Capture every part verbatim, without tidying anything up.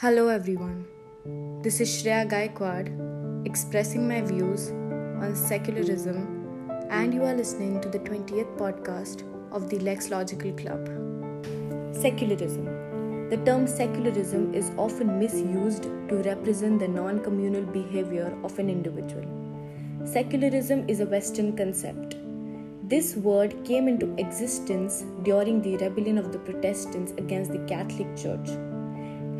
Hello everyone, this is Shreya Gaikwad expressing my views on secularism, and you are listening to the twentieth podcast of the LexLawgical Club. Secularism. The term secularism is often misused to represent the non-communal behavior of an individual. Secularism is a Western concept. This word came into existence during the rebellion of the Protestants against the Catholic Church.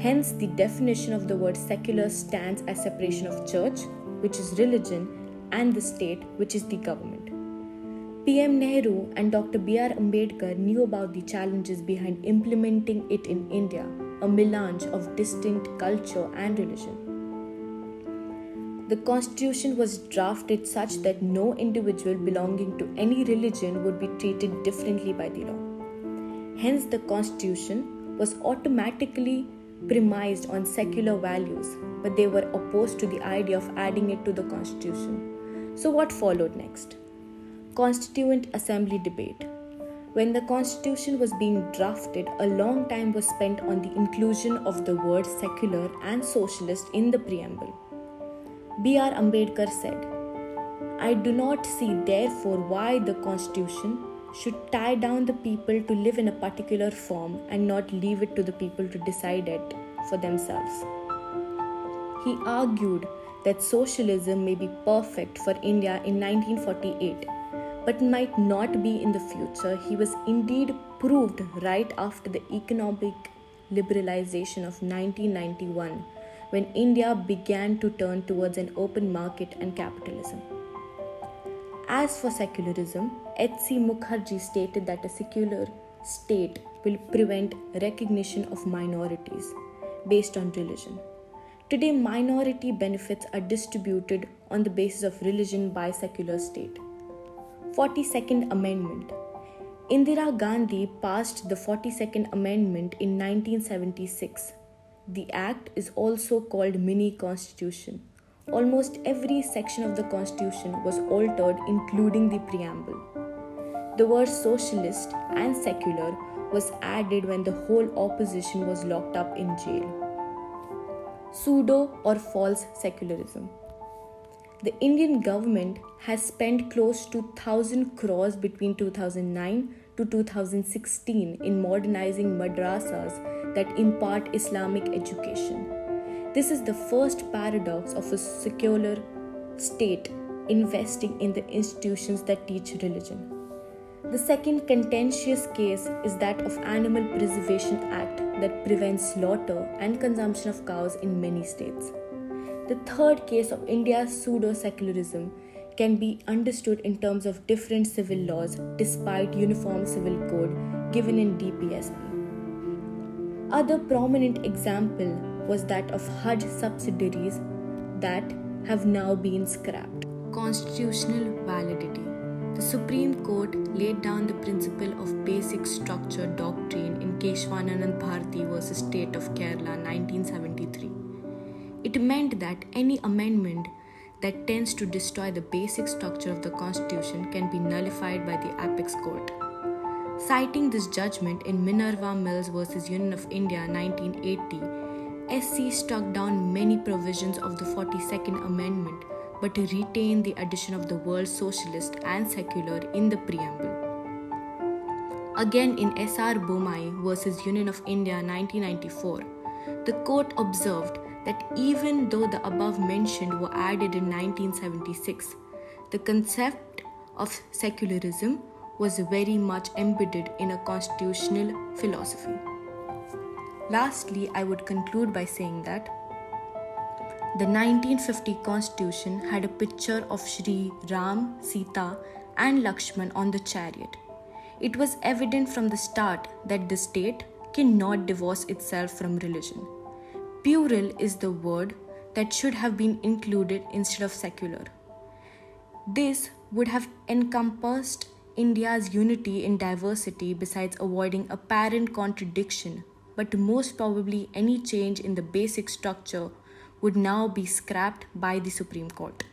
Hence, the definition of the word secular stands as separation of church, which is religion, and the state, which is the government. P M Nehru and Doctor B R Ambedkar knew about the challenges behind implementing it in India, a melange of distinct culture and religion. The constitution was drafted such that no individual belonging to any religion would be treated differently by the law. Hence, the constitution was automatically premised on secular values, but they were opposed to the idea of adding it to the constitution. So what followed next? Constituent Assembly debate. When the constitution was being drafted, a long time was spent on the inclusion of the word secular and socialist in the preamble. B R Ambedkar said, "I do not see therefore why the constitution should tie down the people to live in a particular form and not leave it to the people to decide it for themselves." He argued that socialism may be perfect for India in nineteen forty-eight, but might not be in the future. He was indeed proved right after the economic liberalization of nineteen ninety-one, when India began to turn towards an open market and capitalism. As for secularism, H. C. Mukherjee stated that a secular state will prevent recognition of minorities based on religion. Today, minority benefits are distributed on the basis of religion by secular state. forty-second Amendment. Indira Gandhi passed the forty-second Amendment in nineteen seventy-six. The act is also called Mini Constitution. Almost every section of the constitution was altered, including the preamble. The word socialist and secular was added when the whole opposition was locked up in jail. Pseudo or false secularism. The Indian government has spent close to one thousand crores between two thousand nine to two thousand sixteen in modernizing madrasas that impart Islamic education. This is the first paradox of a secular state investing in the institutions that teach religion. The second contentious case is that of Animal Preservation Act that prevents slaughter and consumption of cows in many states. The third case of India's pseudo-secularism can be understood in terms of different civil laws despite uniform civil code given in D P S P. Other prominent example was that of Hajj subsidiaries that have now been scrapped. Constitutional validity. The Supreme Court laid down the principle of basic structure doctrine in Kesavananda Bharati versus State of Kerala nineteen seventy-three. It meant that any amendment that tends to destroy the basic structure of the constitution can be nullified by the apex court. Citing this judgment in Minerva Mills versus Union of India nineteen eighty, S C struck down many provisions of the forty-second Amendment, but retained the addition of the word socialist and secular in the preamble. Again in S. R. Bommai versus Union of India nineteen ninety-four, the court observed that even though the above mentioned were added in nineteen seventy-six, the concept of secularism was very much embedded in a constitutional philosophy. Lastly, I would conclude by saying that the nineteen fifty constitution had a picture of Sri Ram, Sita and Lakshman on the chariot. It was evident from the start that the state cannot divorce itself from religion. Puril is the word that should have been included instead of secular. This would have encompassed India's unity in diversity besides avoiding apparent contradiction, but most probably any change in the basic structure would now be scrapped by the Supreme Court.